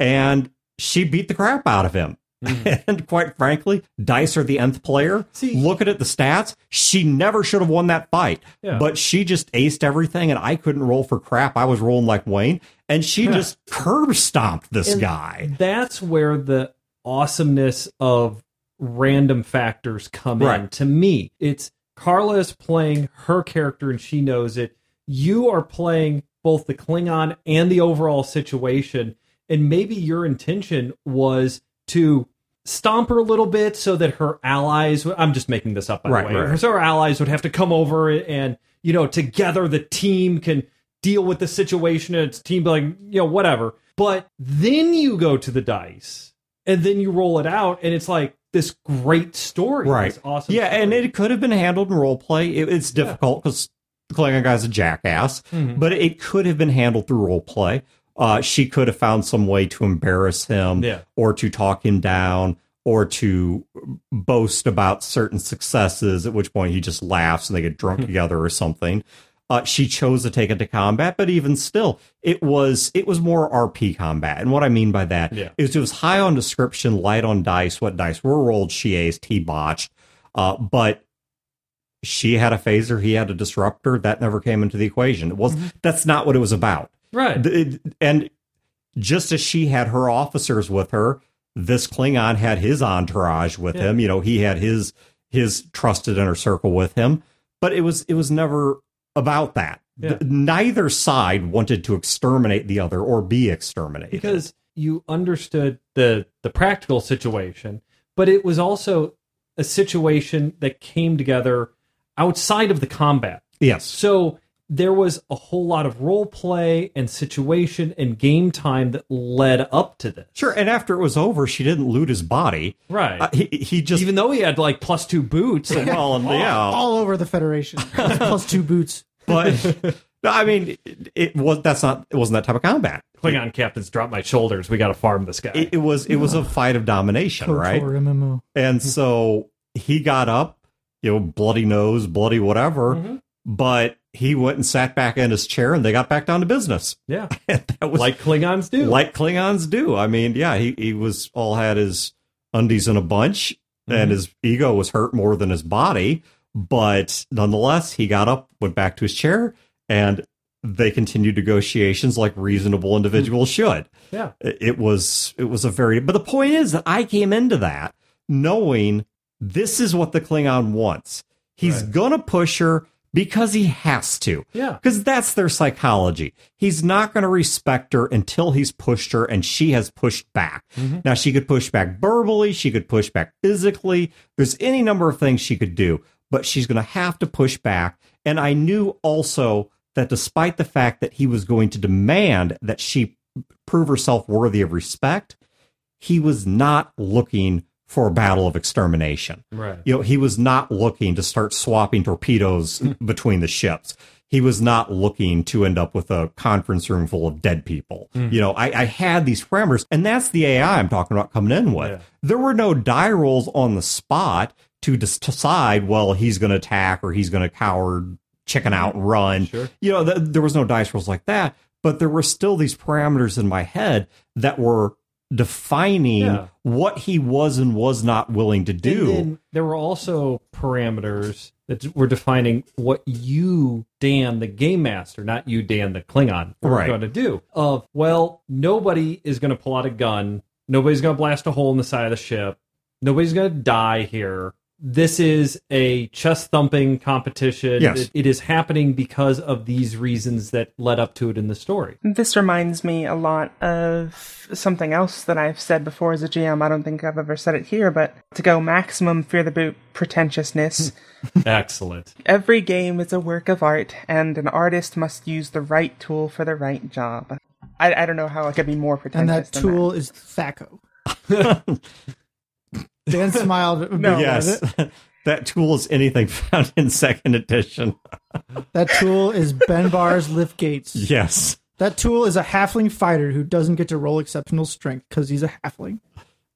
and she beat the crap out of him. Mm. And quite frankly, dice are the nth player. Looking at the stats, she never should have won that fight. Yeah. But she just aced everything, and I couldn't roll for crap. I was rolling like Wayne, and she just curb stomped this guy. That's where the awesomeness of random factors come in. To me, it's Carla is playing her character, and she knows it. You are playing both the Klingon and the overall situation, and maybe your intention was to stomp her a little bit so that her allies, I'm just making this up by the way, so her allies would have to come over and, you know, together the team can deal with the situation and it's team like, you know, whatever. But then you go to the dice and then you roll it out and it's like this great story. Right. This awesome story. And it could have been handled in role play. It's difficult because the Klingon guy's a jackass, but it could have been handled through role play. She could have found some way to embarrass him or to talk him down or to boast about certain successes, at which point he just laughs and they get drunk together or something. She chose to take it to combat, but even still, it was more RP combat. And what I mean by that is it was high on description, light on dice. What dice were rolled, she aced, he botched. But she had a phaser, he had a disruptor. That never came into the equation. That's not what it was about. Right. And just as she had her officers with her, this Klingon had his entourage with him. You know, he had his trusted inner circle with him, but it was never about that. Neither side wanted to exterminate the other or be exterminated. Because you understood the practical situation, but it was also a situation that came together outside of the combat. Yes. So there was a whole lot of role play and situation and game time that led up to this. Sure, and after it was over, she didn't loot his body. Right. He just... Even though he had, like, +2 boots. And all over the Federation. +2 boots. But, I mean, it wasn't that type of combat. Klingon captains dropped my shoulders. We got to farm this guy. It was a fight of domination, right? MMO. And so he got up, you know, bloody nose, bloody whatever, but he went and sat back in his chair and they got back down to business. Yeah. That was like Klingons do. I mean, he was all had his undies in a bunch and his ego was hurt more than his body. But nonetheless, he got up, went back to his chair, and they continued negotiations like reasonable individuals should. Yeah. But the point is that I came into that knowing this is what the Klingon wants. He's going to push her. Because he has to. Yeah. Because that's their psychology. He's not going to respect her until he's pushed her and she has pushed back. Mm-hmm. Now, she could push back verbally. She could push back physically. There's any number of things she could do, but she's going to have to push back. And I knew also that despite the fact that he was going to demand that she prove herself worthy of respect, he was not looking for a battle of extermination. Right. You know, he was not looking to start swapping torpedoes between the ships. he was not looking to end up with a conference room full of dead people. Mm. You know, I had these parameters, and that's the AI I'm talking about coming in with. Yeah. There were no die rolls on the spot to decide, well, he's going to attack or he's going to cower, chicken out, and run. Sure. You know, there was no dice rolls like that, but there were still these parameters in my head that were defining what he was and was not willing to do. And then there were also parameters that were defining what you, Dan, the game master, not you, Dan, the Klingon, were going to do. Of, well, nobody is going to pull out a gun. Nobody's going to blast a hole in the side of the ship. Nobody's going to die here. This is a chest-thumping competition. Yes. It is happening because of these reasons that led up to it in the story. This reminds me a lot of something else that I've said before as a GM. I don't think I've ever said it here, but to go maximum Fear the Boot pretentiousness. Excellent. Every game is a work of art, and an artist must use the right tool for the right job. I don't know how I could be more pretentious than that. And that tool is Thaco. Dan smiled. No, yes, that tool is anything found in second edition. That tool is Benbar's lift gates. Yes. That tool is a halfling fighter who doesn't get to roll exceptional strength because he's a halfling.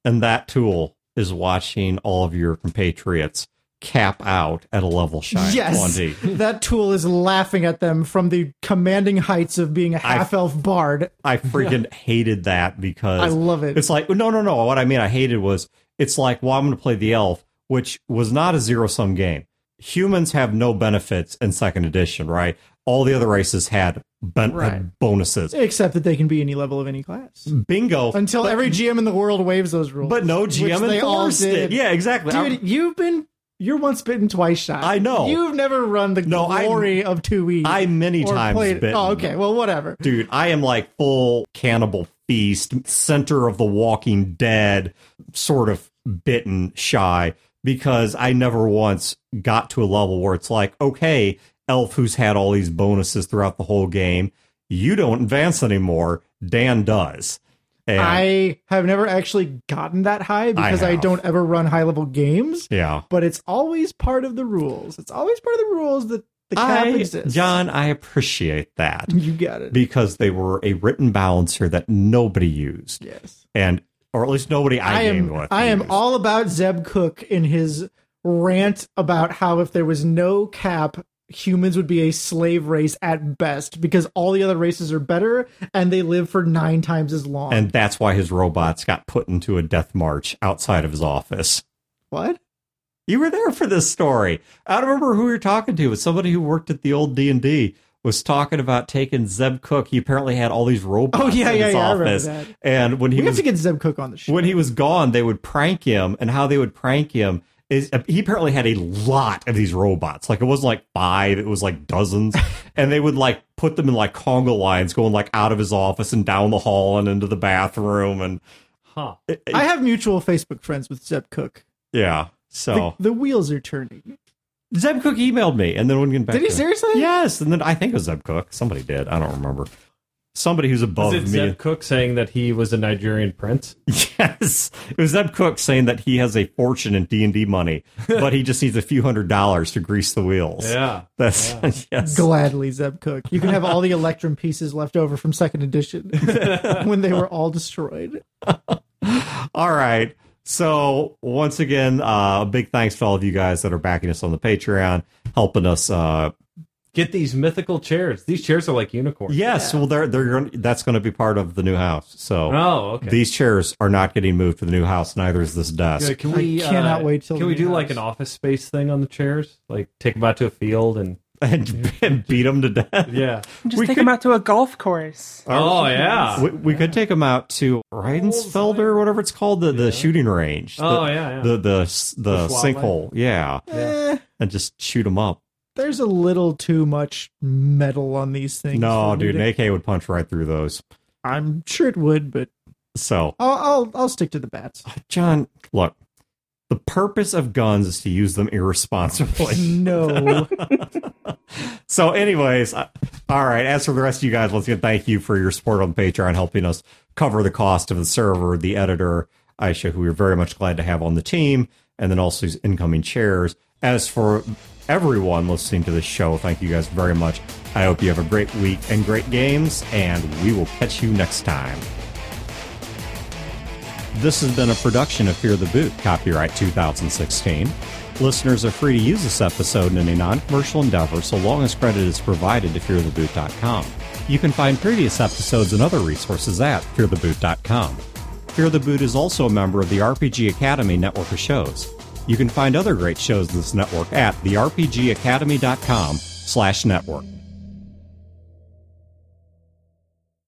And that tool is watching all of your compatriots cap out at a level shy. Yes, that tool is laughing at them from the commanding heights of being a half-elf bard. I freaking hated that because... I love it. It's like, no. What I mean I hated was... It's like, well, I'm going to play the elf, which was not a zero-sum game. Humans have no benefits in second edition, right? All the other races had bonuses. Except that they can be any level of any class. Bingo. Until every GM in the world waives those rules. But no GM enforced it. Yeah, exactly. Dude, you're once bitten, twice shy. I know. You've never run the glory of 2E. I many times bitten. Oh, okay. Well, whatever. Dude, I am like full cannibal beast, center of the Walking Dead, sort of bitten shy, because I never once got to a level where it's like, okay, elf who's had all these bonuses throughout the whole game, you don't advance anymore. Dan does. And I have never actually gotten that high because I don't ever run high level games. Yeah. But it's always part of the rules. It's always part of the rules that the cap exists. John, I appreciate that. You got it. Because they were a written balancer that nobody used. Yes. Or at least nobody I gamed with. I am all about Zeb Cook in his rant about how if there was no cap, humans would be a slave race at best because all the other races are better and they live for 9 times as long. And that's why his robots got put into a death march outside of his office. What? You were there for this story. I don't remember who you were talking to. It was somebody who worked at the old D&D. Was talking about taking Zeb Cook. He apparently had all these robots in his office. I remember that. And when we have to get Zeb Cook on the show. When he was gone, they would prank him. And how they would prank him is he apparently had a lot of these robots. Like it wasn't like 5, it was like dozens. And they would like put them in like conga lines going like out of his office and down the hall and into the bathroom. And I have mutual Facebook friends with Zeb Cook. Yeah. So the wheels are turning. Zeb Cook emailed me, and then wouldn't get back. Did he seriously? Yes, and then I think it was Zeb Cook. Somebody did. I don't remember. Somebody who's above me. Zeb Cook saying that he was a Nigerian prince? Yes. It was Zeb Cook saying that he has a fortune in D&D money, but he just needs a few $100s to grease the wheels. Yeah. Yes. Gladly, Zeb Cook. You can have all the Electrum pieces left over from second edition when they were all destroyed. All right. So, once again, a big thanks to all of you guys that are backing us on the Patreon, helping us get these mythical chairs. These chairs are like unicorns. Yes, well, that's going to be part of the new house. So, okay. These chairs are not getting moved to the new house. Neither is this desk. Yeah, I cannot wait till. Can we do like an office space thing on the chairs? Like take them out to a field and beat them to death. Yeah, we could take them out to a golf course. Oh yeah, we could take them out to Reinsfelder or whatever it's called, the shooting range. The sinkhole. Yeah, and just shoot them up. There's a little too much metal on these things. No, dude, an AK would punch right through those. I'm sure it would, but so I'll stick to the bats. John, look. The purpose of guns is to use them irresponsibly. No. So anyways, all right. As for the rest of you guys, once again, thank you for your support on Patreon, helping us cover the cost of the server, the editor, Aisha, who we're very much glad to have on the team, and then also his incoming chairs. As for everyone listening to this show, thank you guys very much. I hope you have a great week and great games, and we will catch you next time. This has been a production of Fear the Boot, copyright 2016. Listeners are free to use this episode in any non-commercial endeavor so long as credit is provided to feartheboot.com. You can find previous episodes and other resources at feartheboot.com. Fear the Boot is also a member of the RPG Academy network of shows. You can find other great shows in this network at therpgacademy.com/network.